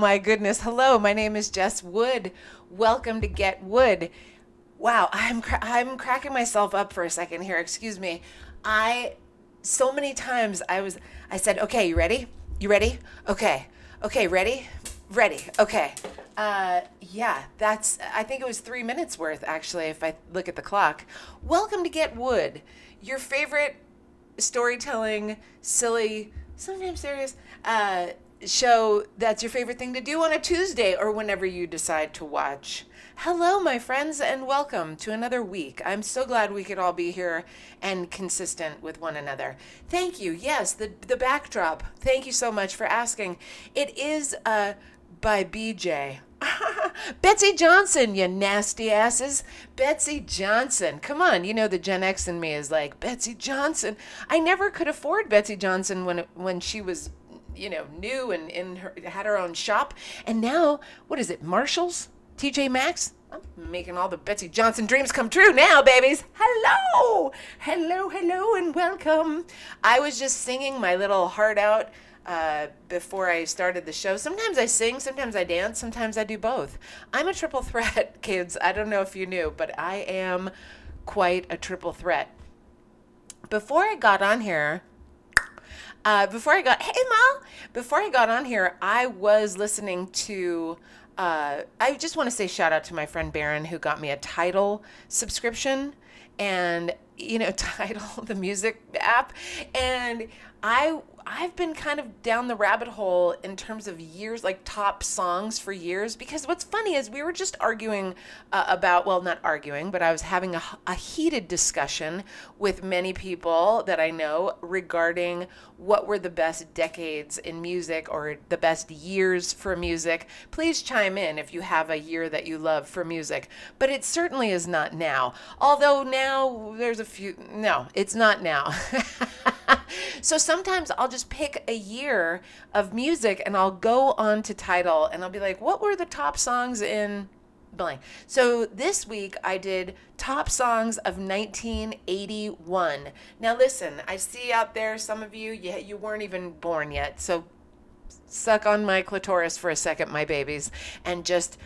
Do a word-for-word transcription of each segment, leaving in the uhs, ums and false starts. my goodness. Hello, my name is Jess Wood. Welcome to Get Wood. Wow, I'm cra I'm cracking myself up for a second here. Excuse me. I so many times I was I said, "Okay, you ready? You ready? Okay. Okay, ready? Ready. Okay." Uh, yeah, that's, I think it was three minutes worth, actually, if I look at the clock. Welcome to Get Wood, your favorite storytelling, silly, sometimes serious, uh, show that's your favorite thing to do on a Tuesday or whenever you decide to watch. Hello, my friends, and welcome to another week. I'm so glad we could all be here and consistent with one another. Thank you. Yes, the, the backdrop. Thank you so much for asking. It is, uh, by B J. Betsey Johnson, you nasty asses. Betsey Johnson. Come on, you know the Gen X in me is like, Betsey Johnson. I never could afford Betsey Johnson when when she was, you know, new and in her, had her own shop. And now, what is it, Marshall's? T J Maxx? I'm making all the Betsey Johnson dreams come true now, babies. Hello. Hello, hello, and welcome. I was just singing my little heart out Uh, before I started the show. Sometimes I sing, sometimes I dance, sometimes I do both. I'm a triple threat, kids. I don't know if you knew, but I am quite a triple threat. Before I got on here, uh, before I got, hey, Ma, before I got on here, I was listening to, uh, I just want to say shout out to my friend Baron, who got me a Tidal subscription, and, you know, Tidal, the music app, and I I've been kind of down the rabbit hole in terms of years, like top songs for years, because what's funny is we were just arguing uh, about, well, not arguing, but I was having a, a heated discussion with many people that I know regarding what were the best decades in music or the best years for music. Please chime in if you have a year that you love for music, but it certainly is not now. Although now there's a few, no, it's not now. So sometimes I'll just pick a year of music and I'll go on to Tidal and I'll be like, what were the top songs in blank? So this week I did top songs of nineteen eighty-one. Now listen, I see out there some of you, you, you weren't even born yet. So suck on my clitoris for a second, my babies, and just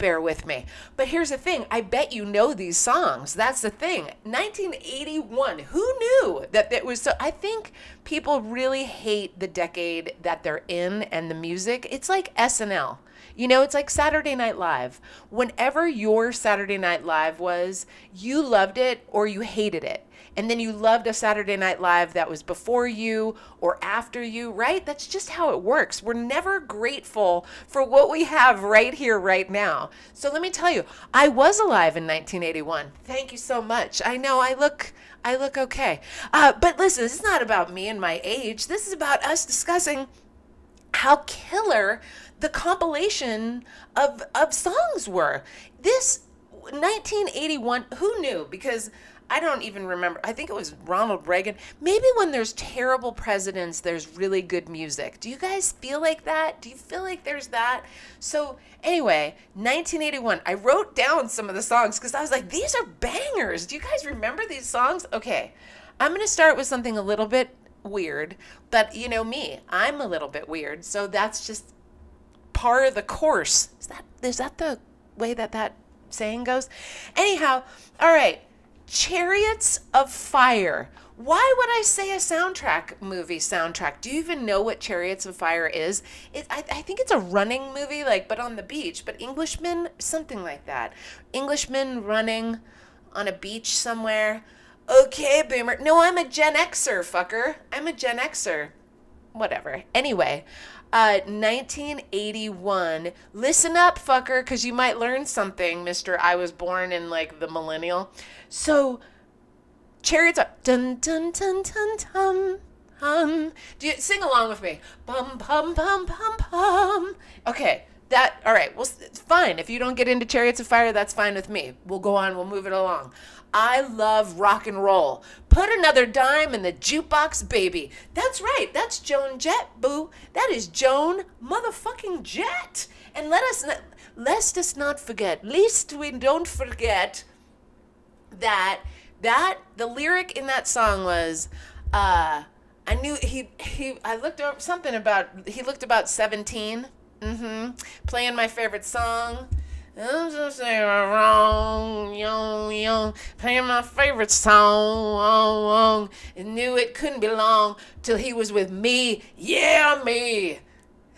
bear with me. But here's the thing. I bet you know these songs. That's the thing. nineteen eighty-one. Who knew that it was so... I think people really hate the decade that they're in and the music. It's like S N L. You know, it's like Saturday Night Live. Whenever your Saturday Night Live was, you loved it or you hated it. And then you loved a Saturday Night Live that was before you or after you, right? That's just how it works. We're never grateful for what we have right here, right now. So let me tell you, I was alive in nineteen eighty-one. Thank you so much. I know I look, I look okay. Uh, but listen, this is not about me and my age. This is about us discussing how killer the compilation of, of songs were. This nineteen eighty-one, who knew? Because I don't even remember. I think it was Ronald Reagan. Maybe when there's terrible presidents, there's really good music. Do you guys feel like that? Do you feel like there's that? So anyway, nineteen eighty-one, I wrote down some of the songs because I was like, these are bangers. Do you guys remember these songs? Okay, I'm going to start with something a little bit weird, but you know me, I'm a little bit weird. So that's just par of the course. Is that, is that the way that that saying goes? Anyhow, all right. Chariots of Fire. Why would I say a soundtrack movie soundtrack? Do you even know what Chariots of Fire is? It, I, I think it's a running movie, like, but on the beach, but Englishmen, something like that. Englishmen running on a beach somewhere. Okay, boomer. No, I'm a Gen Xer, fucker. I'm a Gen Xer. Whatever. Anyway, uh, nineteen eighty-one. Listen up, fucker, because you might learn something, Mister I was born in, like, the millennial. So, Chariots are dun dun dun dun dum hum. Do you sing along with me? Bum bum bum bum bum. Okay, that all right. Well, it's fine. If you don't get into Chariots of Fire, that's fine with me. We'll go on. We'll move it along. I love rock and roll. Put another dime in the jukebox, baby. That's right. That's Joan Jett, boo. That is Joan motherfucking Jett. And let us not, lest us not forget. Least we don't forget that that the lyric in that song was, uh, I knew he he I looked over something about he looked about seventeen. Mm-hmm. Playing my favorite song. I'm just saying wrong, yo, yo. Playing my favorite song, oh, oh. And knew it couldn't be long till he was with me. Yeah, me.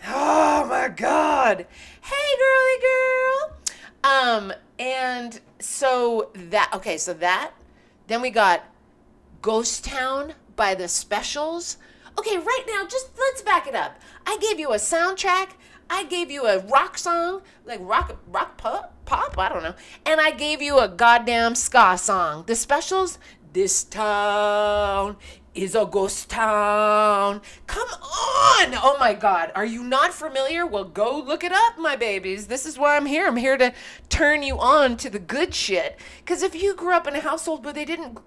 Oh, my God. Hey, girly girl. Um, and so that, okay, so that. Then we got Ghost Town by the Specials. Okay, right now, just let's back it up. I gave you a soundtrack. I gave you a rock song, like rock, rock pop, pop, I don't know. And I gave you a goddamn ska song. The Specials, this town is a ghost town. Come on. Oh, my God. Are you not familiar? Well, go look it up, my babies. This is why I'm here. I'm here to turn you on to the good shit. Because if you grew up in a household where they didn't...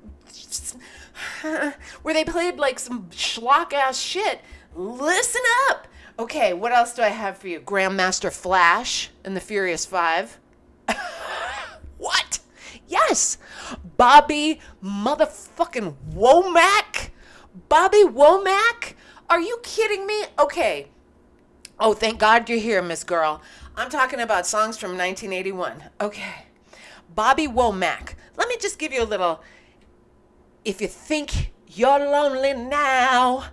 where they played like some schlock-ass shit, listen up. Okay, what else do I have for you? Grandmaster Flash and the Furious Five. What? Yes. Bobby motherfucking Womack. Bobby Womack? Are you kidding me? Okay. Oh, thank God you're here, Miss Girl. I'm talking about songs from nineteen eighty-one. Okay. Bobby Womack. Let me just give you a little... If you think you're lonely now...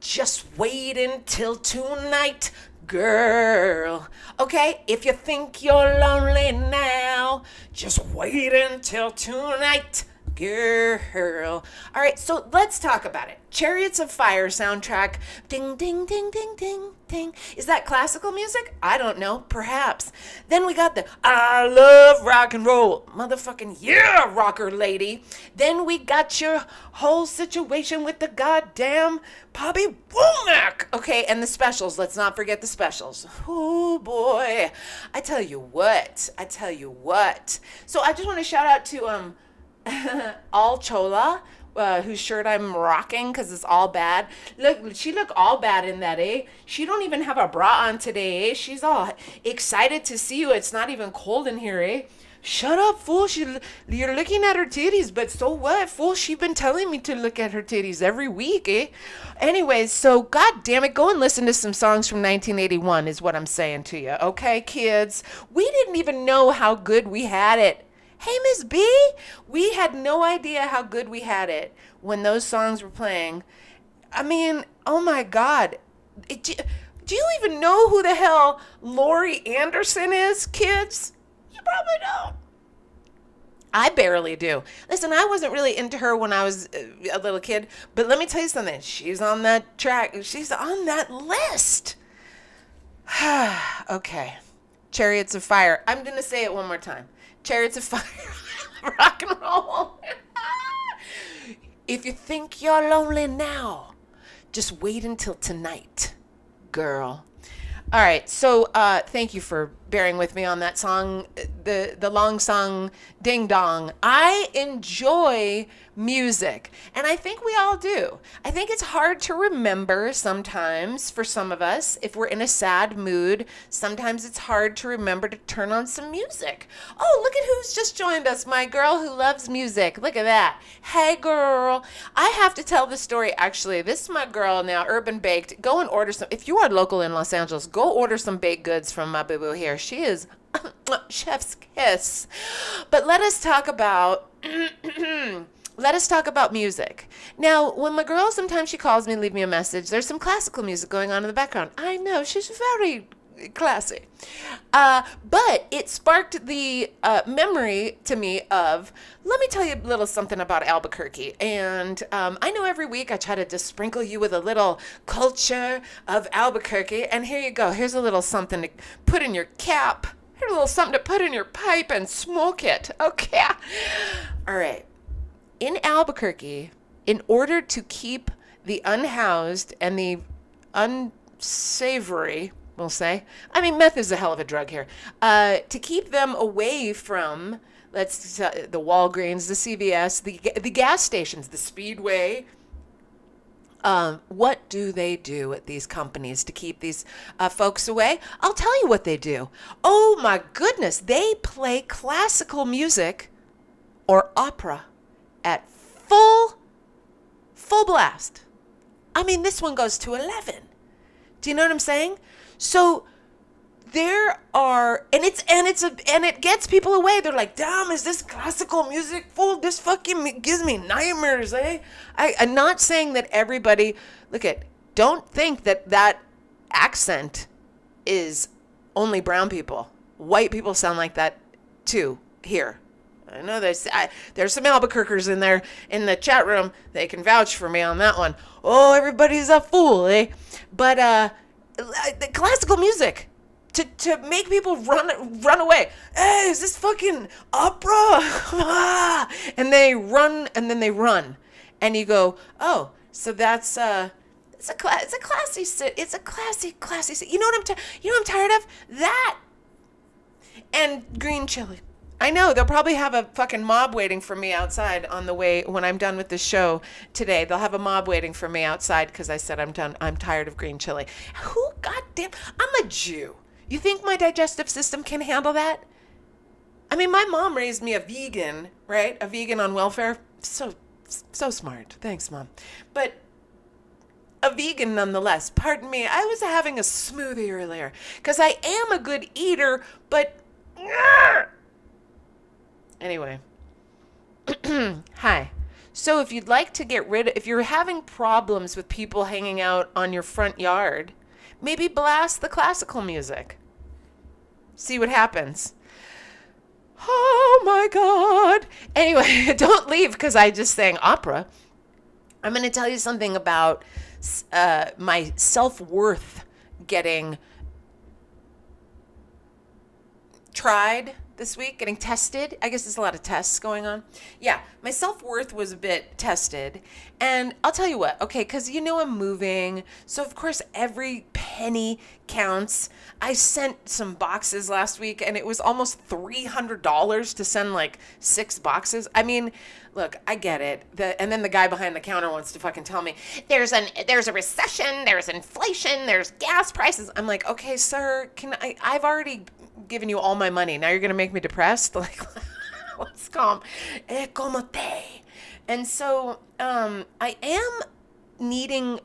Just wait until tonight, girl. Okay, if you think you're lonely now, just wait until tonight, girl. All right, so let's talk about it. Chariots of Fire soundtrack. Ding, ding, ding, ding, ding, ding. Is that classical music? I don't know. Perhaps. Then we got the I love rock and roll. Motherfucking yeah, rocker lady. Then we got your whole situation with the goddamn Bobby Womack. Okay, and the Specials. Let's not forget the Specials. Oh, boy. I tell you what. I tell you what. So I just want to shout out to um All Chola. Uh, whose shirt I'm rocking because it's all bad. Look, she look all bad in that, eh? She don't even have a bra on today, eh? She's all excited to see you. It's not even cold in here, eh? Shut up, fool. She, you're looking at her titties, but so what, fool? She's been telling me to look at her titties every week, eh? Anyways, so God damn it, go and listen to some songs from nineteen eighty-one is what I'm saying to you, okay, kids? We didn't even know how good we had it. Hey, Miss B, we had no idea how good we had it when those songs were playing. I mean, oh, my God. It, do, do you even know who the hell Lori Anderson is, kids? You probably don't. I barely do. Listen, I wasn't really into her when I was a little kid, but let me tell you something. She's on that track. She's on that list. Okay. Chariots of Fire. I'm going to say it one more time. Chariots of Fire. Rock and roll. If you think you're lonely now, just wait until tonight, girl. All right, so uh, thank you for bearing with me on that song, the, the long song, Ding Dong. I enjoy music, and I think we all do. I think it's hard to remember sometimes for some of us. If we're in a sad mood, sometimes it's hard to remember to turn on some music. Oh, look at who's just joined us, my girl who loves music. Look at that. Hey, girl. I have to tell the story, actually. This is my girl now, Urban Baked. Go and order some. If you are local in Los Angeles, go order some baked goods from my boo-boo here. She is chef's kiss. But let us talk about let us talk about music. Now, when my girl sometimes she calls me and leave me a message, there's some classical music going on in the background. I know she's very classy. Uh, but it sparked the uh, memory to me of, let me tell you a little something about Albuquerque. And um, I know every week I try to just sprinkle you with a little culture of Albuquerque. And here you go. Here's a little something to put in your cap. Here's a little something to put in your pipe and smoke it. Okay. All right. In Albuquerque, in order to keep the unhoused and the unsavory, we'll say. I mean, meth is a hell of a drug here. Uh, to keep them away from, let's uh, the Walgreens, the C V S, the the gas stations, the Speedway. Um, what do they do at these companies to keep these uh, folks away? I'll tell you what they do. Oh my goodness, they play classical music or opera at full, full blast. I mean, this one goes to eleven. Do you know what I'm saying? So are, and it's and it's a, and it gets people away. They're like, damn, is this classical music? Fool, this fucking gives me nightmares, eh? I, I'm not saying that everybody, look at, don't think that that accent is only brown people. White people sound like that too here. I know there's I, there's some Albuquerquers in there in the chat room. They can vouch for me on that one. Oh, everybody's a fool, eh? But uh, the classical music to to make people run run away. Hey, is this fucking opera? And they run and then they run, and you go, oh, so that's uh, it's a cla- it's a classy sit, it's a classy classy. You know what I'm t- you know what I'm tired of? That and green chili. I know, they'll probably have a fucking mob waiting for me outside on the way when I'm done with the show today. They'll have a mob waiting for me outside because I said I'm done. I'm tired of green chili. Who goddamn? I'm a Jew. You think my digestive system can handle that? I mean, my mom raised me a vegan, right? A vegan on welfare. So, so smart. Thanks, Mom. But a vegan nonetheless. Pardon me. I was having a smoothie earlier because I am a good eater, but... Anyway, hi. So if you'd like to get rid of, if you're having problems with people hanging out on your front yard, maybe blast the classical music. See what happens. Oh my God. Anyway, don't leave because I just sang opera. I'm going to tell you something about uh, my self-worth getting tried this week, getting tested. I guess there's a lot of tests going on. Yeah, my self-worth was a bit tested. And I'll tell you what, okay, because you know I'm moving, so of course every penny counts. I sent some boxes last week, and it was almost three hundred dollars to send like six boxes. I mean, look, I get it. The, and then the guy behind the counter wants to fucking tell me, there's an there's a recession, there's inflation, there's gas prices. I'm like, okay, sir, can I, I've already given you all my money. Now you're going to make me depressed? Like, let's calm. Eh, como te. And so um, I am needing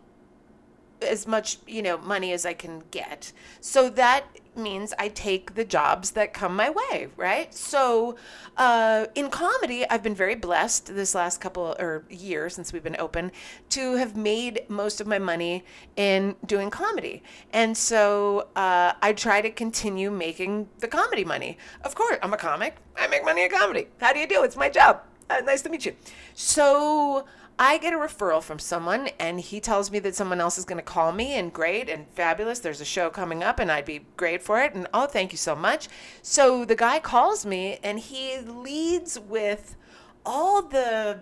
as much, you know, money as I can get. So that means I take the jobs that come my way, right? So uh, in comedy, I've been very blessed this last couple or year since we've been open to have made most of my money in doing comedy. And so uh, I try to continue making the comedy money. Of course, I'm a comic. I make money in comedy. How do you do? It's my job. Uh, nice to meet you. So I get a referral from someone, and he tells me that someone else is going to call me, and great and fabulous. There's a show coming up, and I'd be great for it. And oh, thank you so much. So the guy calls me, and he leads with all the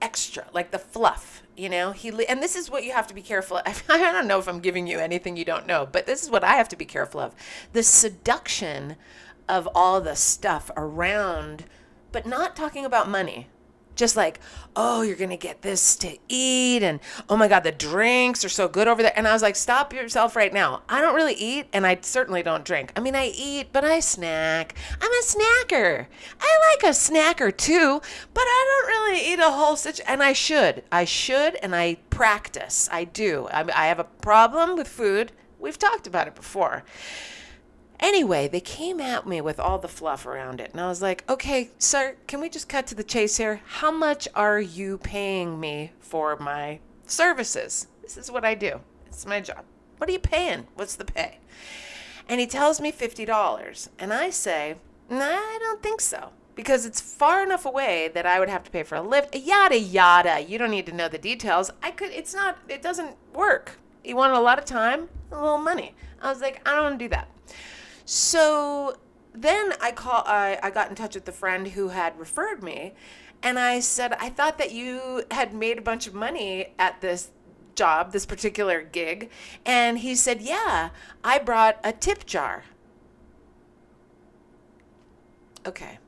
extra, like the fluff, you know. He le- and this is what you have to be careful of. I don't know if I'm giving you anything you don't know, but this is what I have to be careful of: the seduction of all the stuff around, but not talking about money. Just like, oh, you're going to get this to eat. And, oh, my God, the drinks are so good over there. And I was like, stop yourself right now. I don't really eat, and I certainly don't drink. I mean, I eat, but I snack. I'm a snacker. I like a snacker, too, but I don't really eat a whole such. And I should. I should, and I practice. I do. I, I have a problem with food. We've talked about it before. Anyway, they came at me with all the fluff around it. And I was like, okay, sir, can we just cut to the chase here? How much are you paying me for my services? This is what I do. It's my job. What are you paying? What's the pay? And he tells me fifty dollars. And I say, nah, I don't think so. Because it's far enough away that I would have to pay for a lift. Yada, yada. You don't need to know the details. I could, it's not, it doesn't work. He wanted a lot of time, a little money. I was like, I don't want to do that. So then I call. I, I got in touch with the friend who had referred me, and I said, I thought that you had made a bunch of money at this job, this particular gig. And he said, yeah, I brought a tip jar. Okay.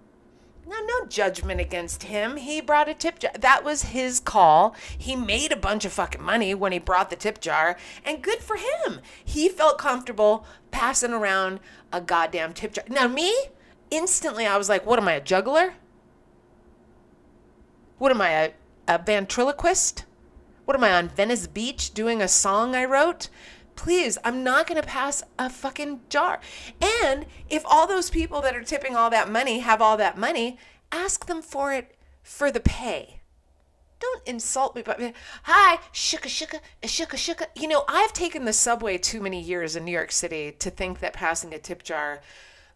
No, no judgment against him. He brought a tip jar. That was his call. He made a bunch of fucking money when he brought the tip jar, and good for him. He felt comfortable passing around a goddamn tip jar. Now me, instantly I was like, what am I, a juggler? What am I, a, a ventriloquist? What am I, on Venice Beach doing a song I wrote? Please, I'm not going to pass a fucking jar. And if all those people that are tipping all that money have all that money, ask them for it for the pay. Don't insult me, but hi, shuka, shuka, shuka, shuka. You know, I've taken the subway too many years in New York City to think that passing a tip jar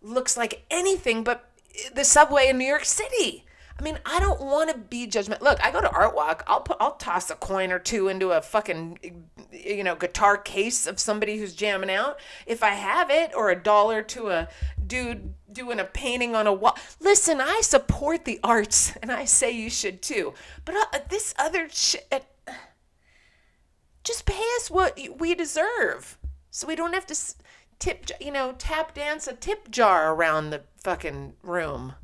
looks like anything but the subway in New York City. I mean, I don't want to be judgmental. Look, I go to Art Walk. I'll put, I'll toss a coin or two into a fucking, you know, guitar case of somebody who's jamming out if I have it, or a dollar to a dude doing a painting on a wall. Listen, I support the arts, and I say you should too. But uh, this other shit, uh, just pay us what we deserve, so we don't have to tip, you know, tap dance a tip jar around the fucking room.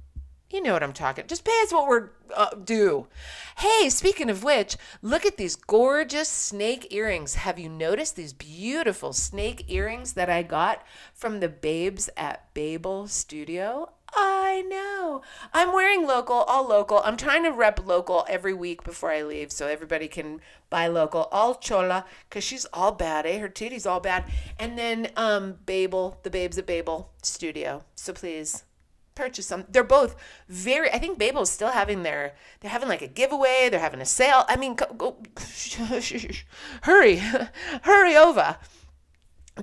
You know what I'm talking. Just pay us what we're uh, due. Hey, speaking of which, look at these gorgeous snake earrings. Have you noticed these beautiful snake earrings that I got from the babes at Babel Studio? I know. I'm wearing local, all local. I'm trying to rep local every week before I leave so everybody can buy local. All chola, because she's all bad, eh? Her titty's all bad. And then um, Babel, the babes at Babel Studio. So please. Purchase them. They're both very, I think Babel's still having their, they're having like a giveaway. They're having a sale. I mean, go, go hurry, hurry over.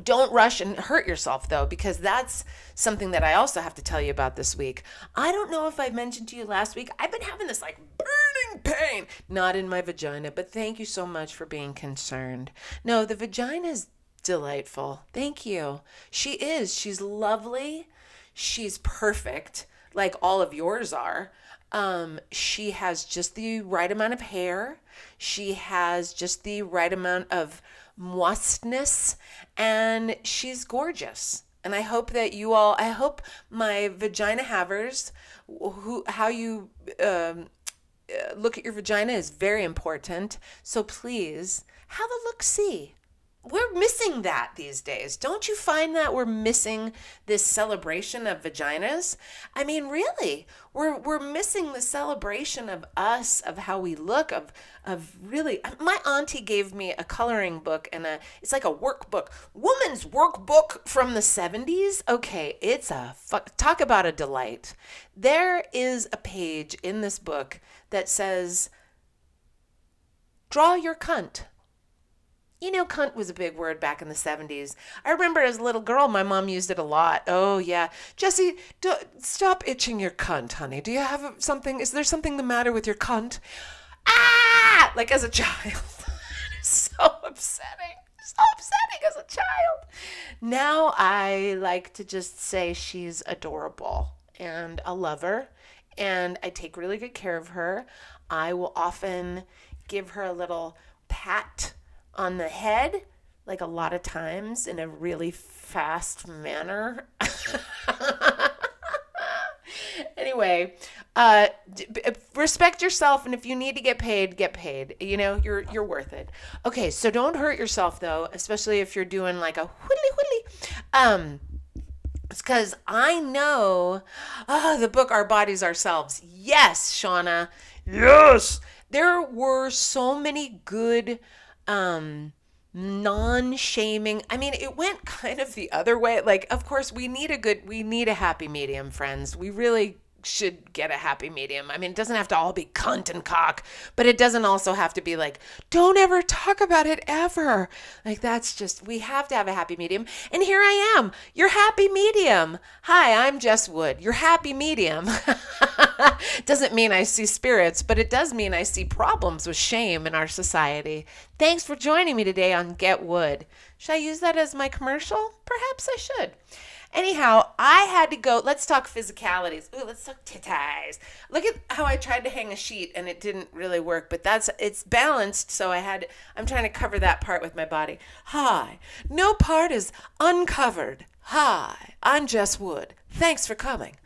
Don't rush and hurt yourself though, because that's something that I also have to tell you about this week. I don't know if I mentioned to you last week, I've been having this like burning pain, not in my vagina, but thank you so much for being concerned. No, the vagina's delightful. Thank you. She is. She's lovely. She's perfect, like all of yours are. Um, she has just the right amount of hair. She has just the right amount of moistness, and she's gorgeous. And I hope that you all, I hope my vagina havers, who, how you um, look at your vagina is very important. So please have a look-see. We're missing that these days. Don't you find that we're missing this celebration of vaginas? I mean, really, we're we're missing the celebration of us, of how we look, of of really. My auntie gave me a coloring book, and a it's like a workbook, woman's workbook from the seventies. Okay, it's a fuck, talk about a delight. There is a page in this book that says, "Draw your cunt." You know, cunt was a big word back in the seventies. I remember as a little girl, my mom used it a lot. Oh, yeah. Jesse, do, stop itching your cunt, honey. Do you have something? Is there something the matter with your cunt? Ah! Like as a child. So upsetting. So upsetting as a child. Now I like to just say she's adorable. And I love her. And I take really good care of her. I will often give her a little pat on the head, like a lot of times, in a really fast manner. Anyway, uh, d- b- respect yourself, and if you need to get paid, get paid. You know, you're you're worth it. Okay, so don't hurt yourself though, especially if you're doing like a whittly whittly. Um, it's because I know, oh, the book Our Bodies, Ourselves. Yes, Shauna. Yes. There were so many good. Um, non-shaming. I mean, it went kind of the other way. Like, of course, we need a good, we need a happy medium, friends. We really should get a happy medium. I mean, it doesn't have to all be cunt and cock, but it doesn't also have to be like, don't ever talk about it ever. Like, that's just, we have to have a happy medium. And here I am, your happy medium. Hi, I'm Jess Wood, your happy medium. Doesn't mean I see spirits, but it does mean I see problems with shame in our society. Thanks for joining me today on Get Wood. Should I use that as my commercial? Perhaps I should. Anyhow, I had to go. Let's talk physicalities. Ooh, let's talk titties. Look at how I tried to hang a sheet and it didn't really work, but that's, it's balanced, so I had, I'm trying to cover that part with my body. Hi, no part is uncovered. Hi, I'm Jess Wood. Thanks for coming.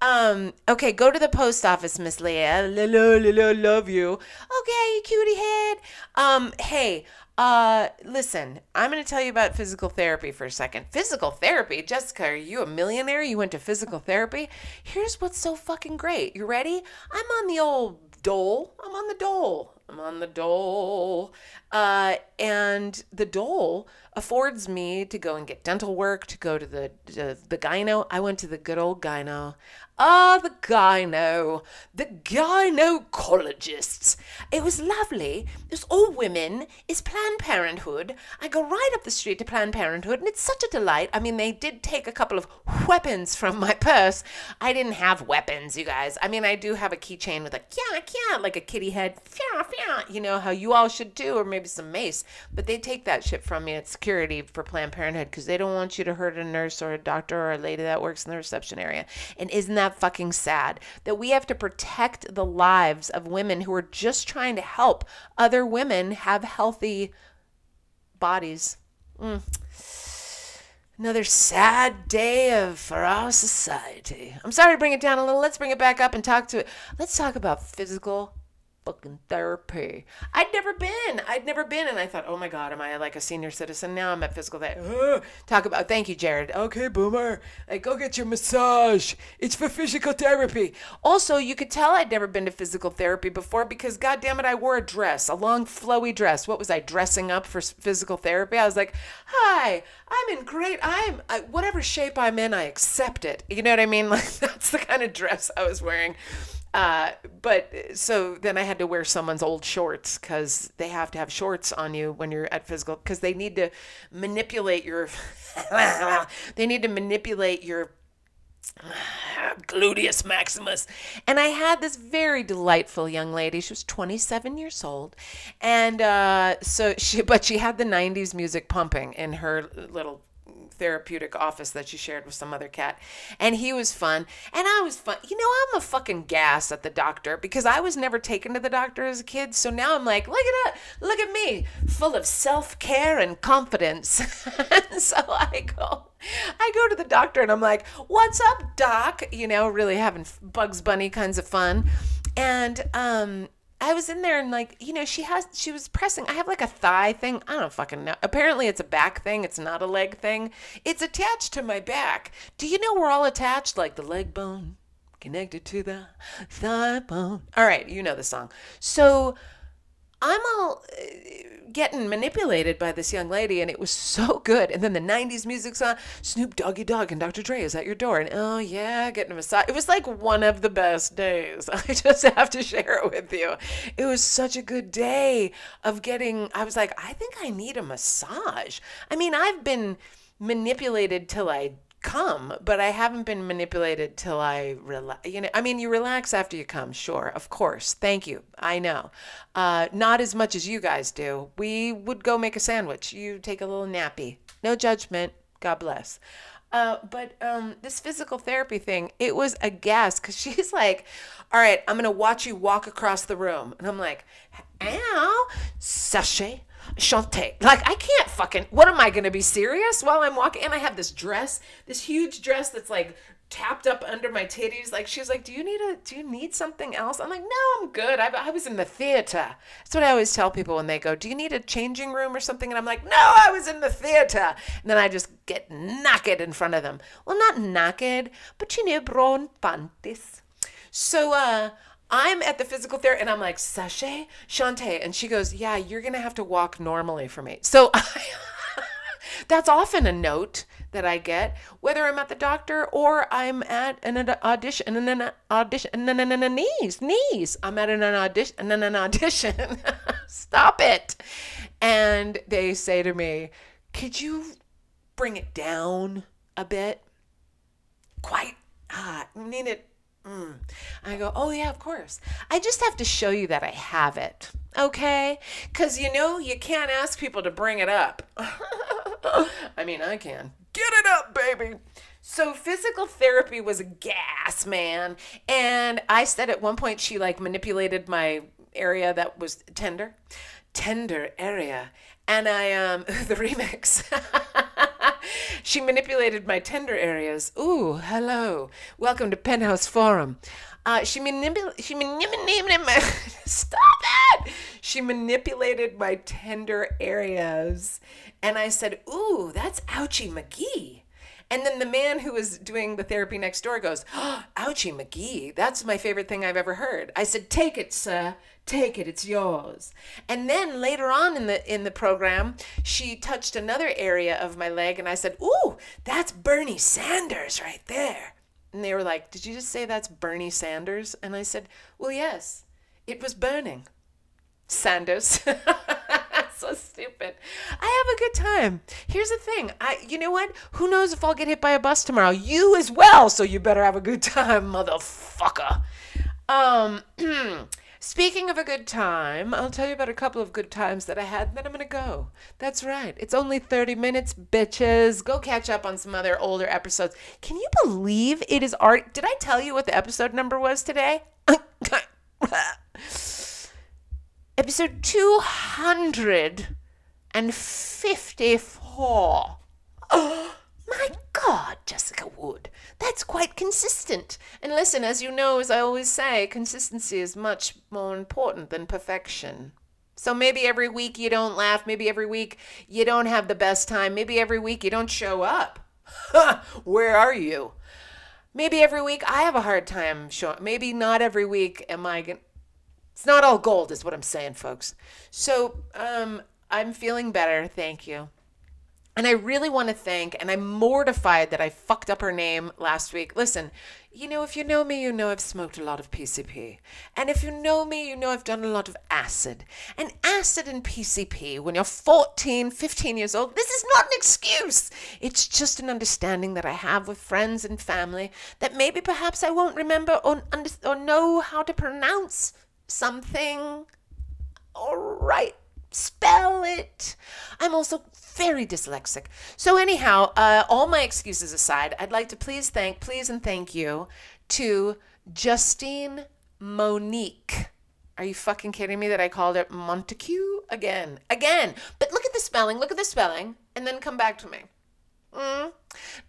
Um, okay, go to the post office, Miss Leah. Lolo, lolo, love you. Okay, you cutie head. Um, hey, uh, listen, I'm going to tell you about physical therapy for a second. Physical therapy? Jessica, are you a millionaire? You went to physical therapy? Here's what's so fucking great. You ready? I'm on the old dole. I'm on the dole. I'm on the dole. Uh, and the dole affords me to go and get dental work, to go to the uh, the gyno. I went to the good old gyno. Ah, the gyno, the gynecologists. It was lovely. It's all women. It's Planned Parenthood. I go right up the street to Planned Parenthood, and it's such a delight. I mean, they did take a couple of weapons from my purse. I didn't have weapons, you guys. I mean, I do have a keychain with a kia, kia, like a kitty head, kia, kia, you know, how you all should do, or maybe some mace. But they take that shit from me at security for Planned Parenthood because they don't want you to hurt a nurse or a doctor or a lady that works in the reception area. And isn't that fucking sad that we have to protect the lives of women who are just trying to help other women have healthy bodies? Mm. Another sad day of for our society. I'm sorry to bring it down a little. Let's bring it back up and talk to it. Let's talk about physical fucking therapy. I'd never been. I'd never been. And I thought, oh my God, am I like a senior citizen now? I'm at physical therapy. Uh, talk about, thank you, Jared. Okay, boomer. Like, go get your massage. It's for physical therapy. Also, you could tell I'd never been to physical therapy before because God damn it, I wore a dress, a long flowy dress. What was I dressing up for physical therapy? I was like, hi, I'm in great, I'm, I, whatever shape I'm in, I accept it. You know what I mean? Like that's the kind of dress I was wearing. Uh, but so then I had to wear someone's old shorts because they have to have shorts on you when you're at physical because they need to manipulate your, they need to manipulate your gluteus maximus. And I had this very delightful young lady. She was twenty-seven years old. And, uh, so she, but she had the nineties music pumping in her little therapeutic office that she shared with some other cat, and he was fun and I was fun. You know, I'm a fucking gas at the doctor because I was never taken to the doctor as a kid, so now I'm like, look at that, look at me full of self-care and confidence. And so I go I go to the doctor and I'm like, what's up, doc? You know, really having Bugs Bunny kinds of fun. And um I was in there and like, you know, she has, she was pressing. I have like a thigh thing. I don't fucking know. Apparently it's a back thing. It's not a leg thing. It's attached to my back. Do you know we're all attached? Like the leg bone connected to the thigh bone. All right. You know the song. So I'm all getting manipulated by this young lady, and it was so good. And then the nineties music's on, Snoop Doggy Dogg and Doctor Dre is at your door, and oh yeah, getting a massage. It was like one of the best days. I just have to share it with you. It was such a good day of getting, I was like, I think I need a massage. I mean, I've been manipulated till I come, but I haven't been manipulated till I relax. You know, I mean, you relax after you come, sure, of course. Thank you. I know. Uh, not as much as you guys do. We would go make a sandwich. You take a little nappy. No judgment. God bless. Uh, but um, this physical therapy thing, it was a gas because she's like, all right, I'm going to watch you walk across the room. And I'm like, ow, sachet. Chante. Like, I can't fucking, what am I going to be serious while I'm walking? And I have this dress, this huge dress that's like tapped up under my titties. Like, she was like, do you need a, do you need something else? I'm like, no, I'm good. I, I was in the theater. That's what I always tell people when they go, do you need a changing room or something? And I'm like, no, I was in the theater. And then I just get naked in front of them. Well, not naked, but you know, brown panties. So, uh, I'm at the physical therapy and I'm like, sachet, Shantae. And she goes, yeah, you're going to have to walk normally for me. So I, that's often a note that I get, whether I'm at the doctor or I'm at an audition, an, an audition, an, an, an, an, knees, knees. I'm at an, an audition, an, an audition. Stop it. And they say to me, could you bring it down a bit? Quite, ah, need it. Mm. I go, oh yeah, of course. I just have to show you that I have it. Okay. Cause you know, you can't ask people to bring it up. I mean, I can get it up, baby. So physical therapy was a gas, man. And I said at one point, she like manipulated my area that was tender, tender area. And I, um, the remix, she manipulated my tender areas. Ooh, hello. Welcome to Penthouse Forum. Uh, she manipulated, she manipulated my, stop it! She manipulated my tender areas. And I said, ooh, that's Ouchie McGee. And then the man who was doing the therapy next door goes, oh, ouchie McGee, that's my favorite thing I've ever heard. I said, take it, sir. Take it. It's yours. And then later on in the in the program, she touched another area of my leg, and I said, ooh, that's Bernie Sanders right there. And they were like, did you just say that's Bernie Sanders? And I said, well, yes, it was burning. Sanders. So stupid. I have a good time. Here's the thing. I, you know what? Who knows if I'll get hit by a bus tomorrow? You as well. So you better have a good time, motherfucker. Um, speaking of a good time, I'll tell you about a couple of good times that I had, and then I'm going to go. That's right. It's only thirty minutes, bitches. Go catch up on some other older episodes. Can you believe it is art? Did I tell you what the episode number was today? Episode two hundred fifty-four. Oh, my God, Jessica Wood. That's quite consistent. And listen, as you know, as I always say, consistency is much more important than perfection. So maybe every week you don't laugh. Maybe every week you don't have the best time. Maybe every week you don't show up. Where are you? Maybe every week I have a hard time showing up. Maybe not every week am I going to... It's not all gold is what I'm saying, folks. So um, I'm feeling better. Thank you. And I really want to thank, and I'm mortified that I fucked up her name last week. Listen, you know, if you know me, you know I've smoked a lot of P C P. And if you know me, you know I've done a lot of acid. And acid and P C P, when you're fourteen, fifteen years old, this is not an excuse. It's just an understanding that I have with friends and family that maybe perhaps I won't remember or, under- or know how to pronounce something. All right, spell it. I'm also very dyslexic. So anyhow, uh, all my excuses aside, I'd like to please thank, please and thank you to Justine Monique. Are you fucking kidding me that I called it Montague again? Again. But look at the spelling, look at the spelling, and then come back to me. Mm,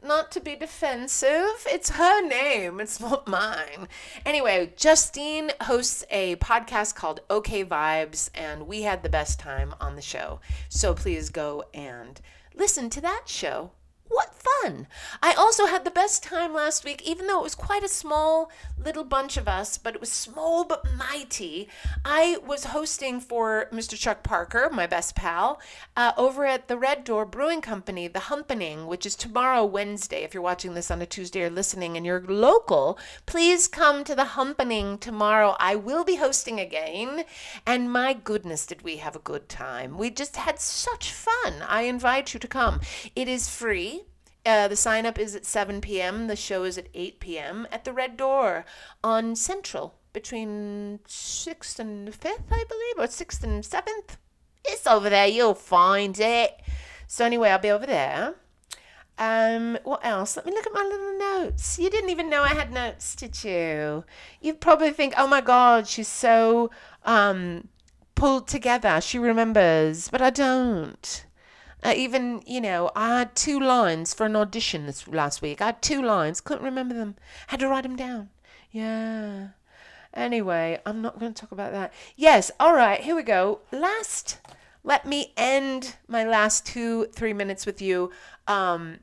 not to be defensive. It's her name. It's not mine. Anyway, Justine hosts a podcast called Okay Vibes, and we had the best time on the show. So please go and listen to that show. What fun. I also had the best time last week, even though it was quite a small little bunch of us, but it was small but mighty. I was hosting for Mister Chuck Parker, my best pal, uh, over at the Red Door Brewing Company, the Humpening, which is tomorrow, Wednesday. If you're watching this on a Tuesday or listening and you're local, please come to the Humpening tomorrow. I will be hosting again. And my goodness, did we have a good time. We just had such fun. I invite you to come. It is free. Uh, the sign-up is at seven p.m. The show is at eight p.m. at the Red Door on Central between sixth and fifth, I believe, or sixth and seventh. It's over there. You'll find it. So anyway, I'll be over there. Um, what else? Let me look at my little notes. You didn't even know I had notes, did you? You probably think, oh, my God, she's so um, pulled together. She remembers, but I don't. Uh, even, you know, I had two lines for an audition this last week. I had two lines. Couldn't remember them. Had to write them down. Yeah. Anyway, I'm not going to talk about that. Yes. All right. Here we go. Last. Let me end my last two, three minutes with you um,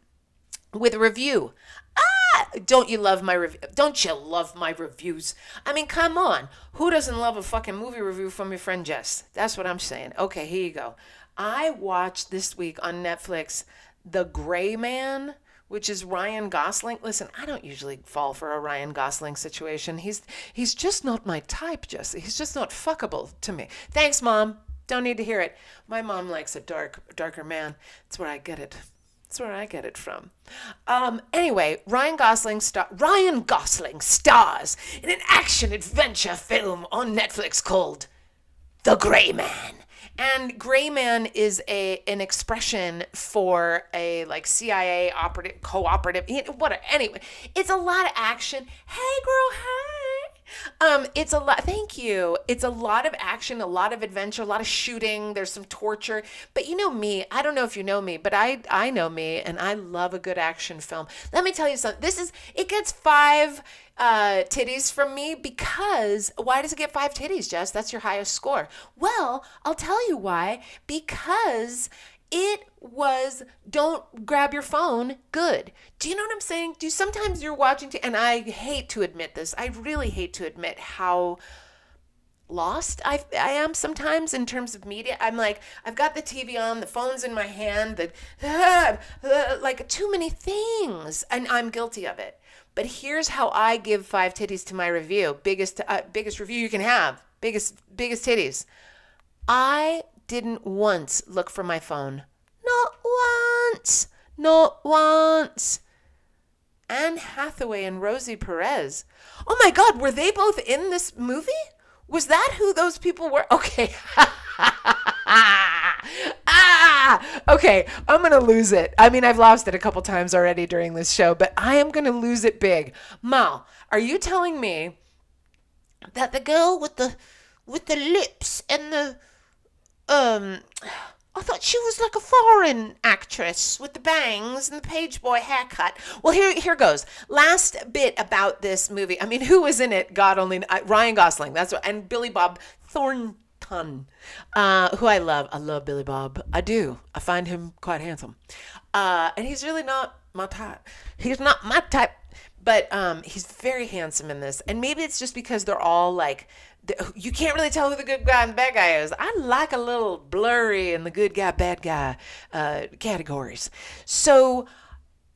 with a review. Ah! Don't you love my review? Don't you love my reviews? I mean, come on. Who doesn't love a fucking movie review from your friend Jess? That's what I'm saying. Okay. Here you go. I watched this week on Netflix, The Gray Man, which is Ryan Gosling. Listen, I don't usually fall for a Ryan Gosling situation. He's he's just not my type, Jesse. He's just not fuckable to me. Thanks, Mom. Don't need to hear it. My mom likes a dark, darker man. That's where I get it. That's where I get it from. Um, anyway, Ryan Gosling star- Ryan Gosling stars in an action-adventure film on Netflix called The Gray Man. And Gray Man is a an expression for a like C I A operative, cooperative, whatever. Anyway, it's a lot of action. Hey, girl, hi. Um, it's a lot. Thank you. It's a lot of action, a lot of adventure, a lot of shooting. There's some torture. But you know me. I don't know if you know me, but I I know me, and I love a good action film. Let me tell you something. This is it gets five. Uh, titties from me because why does it get five titties, Jess? That's your highest score. Well, I'll tell you why. Because It was don't grab your phone good. Do you know what I'm saying? Do sometimes you're watching, t- and I hate to admit this. I really hate to admit how lost I I am sometimes in terms of media. I'm like, I've got the T V on, the phone's in my hand, the, uh, uh, like too many things, and I'm guilty of it. But here's how I give five titties to my review. Biggest uh, biggest review you can have. Biggest biggest titties. I didn't once look for my phone. Not once. Not once. Anne Hathaway and Rosie Perez. Oh my God, were they both in this movie? Was that who those people were? Okay. Ah, okay, I'm going to lose it. I mean, I've lost it a couple times already during this show, but I am going to lose it big. Mal, are you telling me that the girl with the with the lips and the um I thought she was like a foreign actress with the bangs and the page boy haircut. Well, here here goes. Last bit about this movie. I mean, who was in it? God only uh, Ryan Gosling. That's what, and Billy Bob Thornton, uh, who I love. I love Billy Bob. I do. I find him quite handsome. Uh, and he's really not my type. He's not my type, but um, he's very handsome in this. And maybe it's just because they're all like, you can't really tell who the good guy and the bad guy is. I like a little blurry in the good guy, bad guy uh, categories. So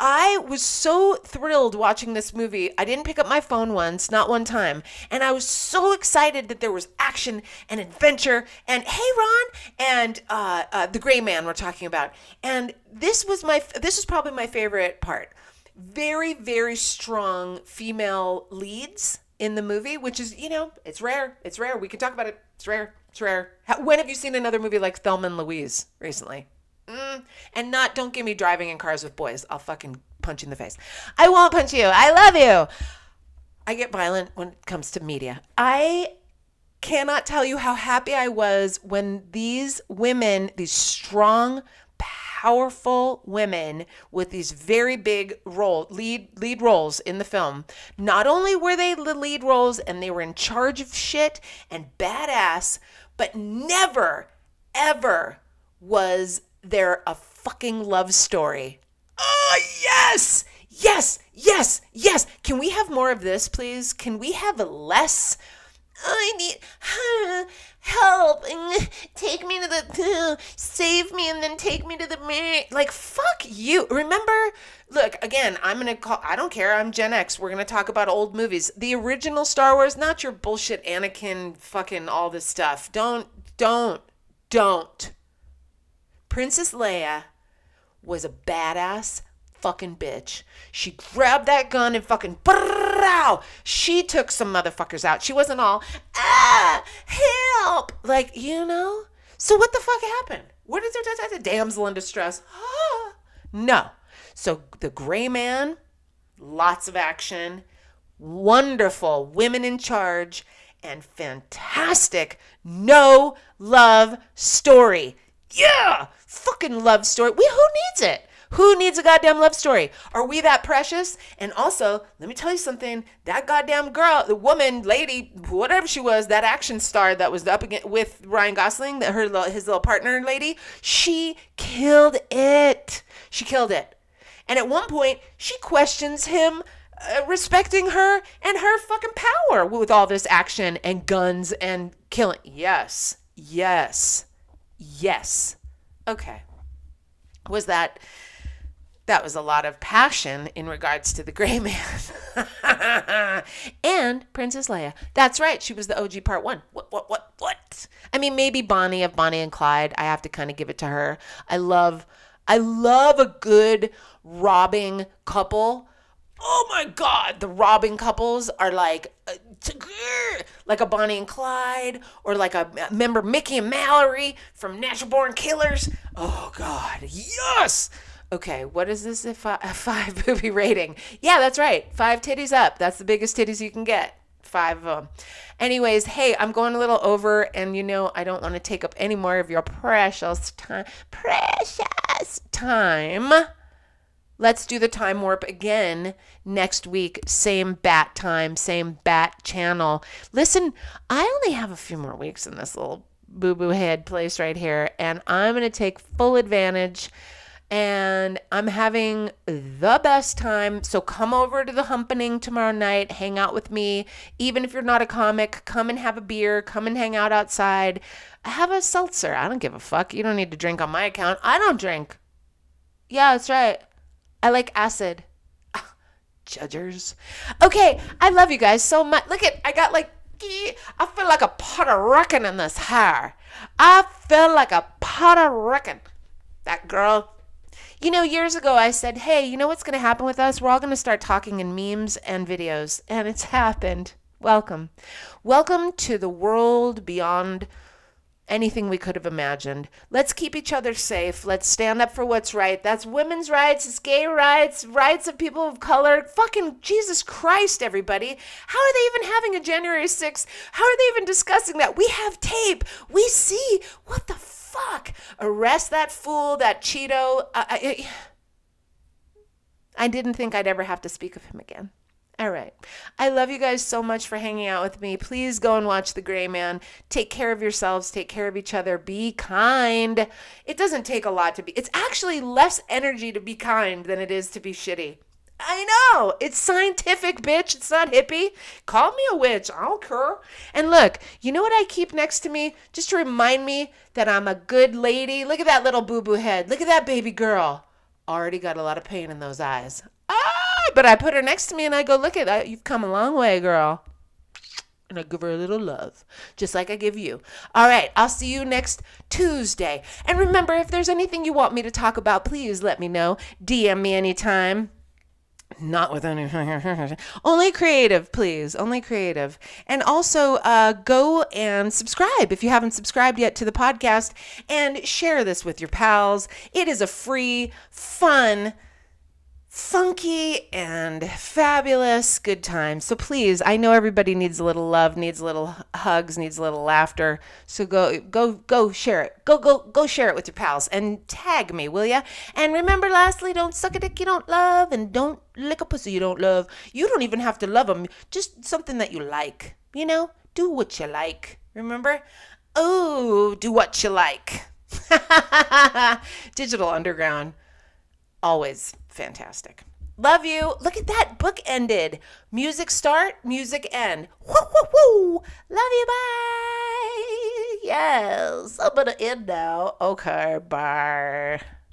I was so thrilled watching this movie. I didn't pick up my phone once, not one time. And I was so excited that there was action and adventure and hey, Ron, and uh, uh, The Gray Man we're talking about. And this was my, this was probably my favorite part. Very, very strong female leads in the movie, which is, you know, it's rare. It's rare. We can talk about it. It's rare. It's rare. How, when have you seen another movie like Thelma and Louise recently? Mm. And not, don't give me Driving in Cars with Boys. I'll fucking punch you in the face. I won't punch you. I love you. I get violent when it comes to media. I cannot tell you how happy I was when these women, these strong, powerful women with these very big role lead lead roles in the film. Not only were they the lead roles and they were in charge of shit and badass, but never ever was there a fucking love story. Oh yes! Yes! Yes! Yes! Can we have more of this, please? Can we have less? I need huh, help and take me to the, uh, save me and then take me to the, like, fuck you. Remember, look, again, I'm going to call, I don't care. I'm Gen X. We're going to talk about old movies. The original Star Wars, not your bullshit Anakin fucking all this stuff. Don't, don't, don't. Princess Leia was a badass fucking bitch. She grabbed that gun and fucking, wow, she took some motherfuckers out. She wasn't all, ah, help, like, you know? So what the fuck happened? What is there? Damsel in distress. Ah. No. So The Gray Man, lots of action, wonderful women in charge, and fantastic no love story. Yeah, fucking love story. We, who needs it? Who needs a goddamn love story? Are we that precious? And also, let me tell you something. That goddamn girl, the woman, lady, whatever she was, that action star that was up against, with Ryan Gosling, that her his little partner lady, she killed it. She killed it. And at one point, she questions him uh, respecting her and her fucking power with all this action and guns and killing. Yes. Yes. Yes. Okay. Was that... That was a lot of passion in regards to The Gray Man and Princess Leia. That's right. She was the O G part one. What, what, what, what? I mean, maybe Bonnie of Bonnie and Clyde. I have to kind of give it to her. I love, I love a good robbing couple. Oh my God. The robbing couples are like, like a Bonnie and Clyde or like a, remember Mickey and Mallory from Natural Born Killers. Oh God. Yes. Okay, what is this a five movie rating? Yeah, that's right. Five titties up. That's the biggest titties you can get. Five of them. Anyways, hey, I'm going a little over, and you know I don't want to take up any more of your precious time. Precious time. Let's do the time warp again next week. Same bat time, same bat channel. Listen, I only have a few more weeks in this little boo-boo head place right here, and I'm going to take full advantage, and I'm having the best time. So come over to the Humpening tomorrow night, hang out with me. Even if you're not a comic, come and have a beer, come and hang out outside. Have a seltzer. I don't give a fuck. You don't need to drink on my account. I don't drink. Yeah, that's right. I like acid. Judgers. Okay, I love you guys so much. Look at, I got like, I feel like a pot of wrecking in this hair. I feel like a pot of wrecking. That girl. You know, years ago I said, hey, you know what's going to happen with us? We're all going to start talking in memes and videos. And it's happened. Welcome. Welcome to the world beyond anything we could have imagined. Let's keep each other safe. Let's stand up for what's right. That's women's rights. It's gay rights. Rights of people of color. Fucking Jesus Christ, everybody. How are they even having a January sixth? How are they even discussing that? We have tape. We see. What the fuck? Arrest that fool, that Cheeto. I, I, I didn't think I'd ever have to speak of him again. All right. I love you guys so much for hanging out with me. Please go and watch The Gray Man. Take care of yourselves. Take care of each other. Be kind. It doesn't take a lot to be. It's actually less energy to be kind than it is to be shitty. I know. It's scientific, bitch. It's not hippie. Call me a witch. I don't care. And look, you know what I keep next to me? Just to remind me that I'm a good lady. Look at that little boo-boo head. Look at that baby girl. Already got a lot of pain in those eyes. Ah, but I put her next to me and I go, look at that. You've come a long way, girl. And I give her a little love, just like I give you. All right, I'll see you next Tuesday. And remember, if there's anything you want me to talk about, please let me know. D M me anytime. Not with any, only creative, please. Only creative. And also uh, go and subscribe if you haven't subscribed yet to the podcast, and share this with your pals. It is a free, fun, funky, and fabulous good time. So please, I know everybody needs a little love, needs a little hugs, needs a little laughter. So go, go, go share it. Go, go, go share it with your pals and tag me, will ya? And remember, lastly, don't suck a dick you don't love, and don't lick a pussy you don't love. You don't even have to love them. Just something that you like. You know, do what you like. Remember? Oh, do what you like. Digital Underground. Always fantastic. Love you. Look at that. Book ended. Music start, music end. Woo, woo, woo. Love you. Bye. Yes. I'm going to end now. Okay. Bye.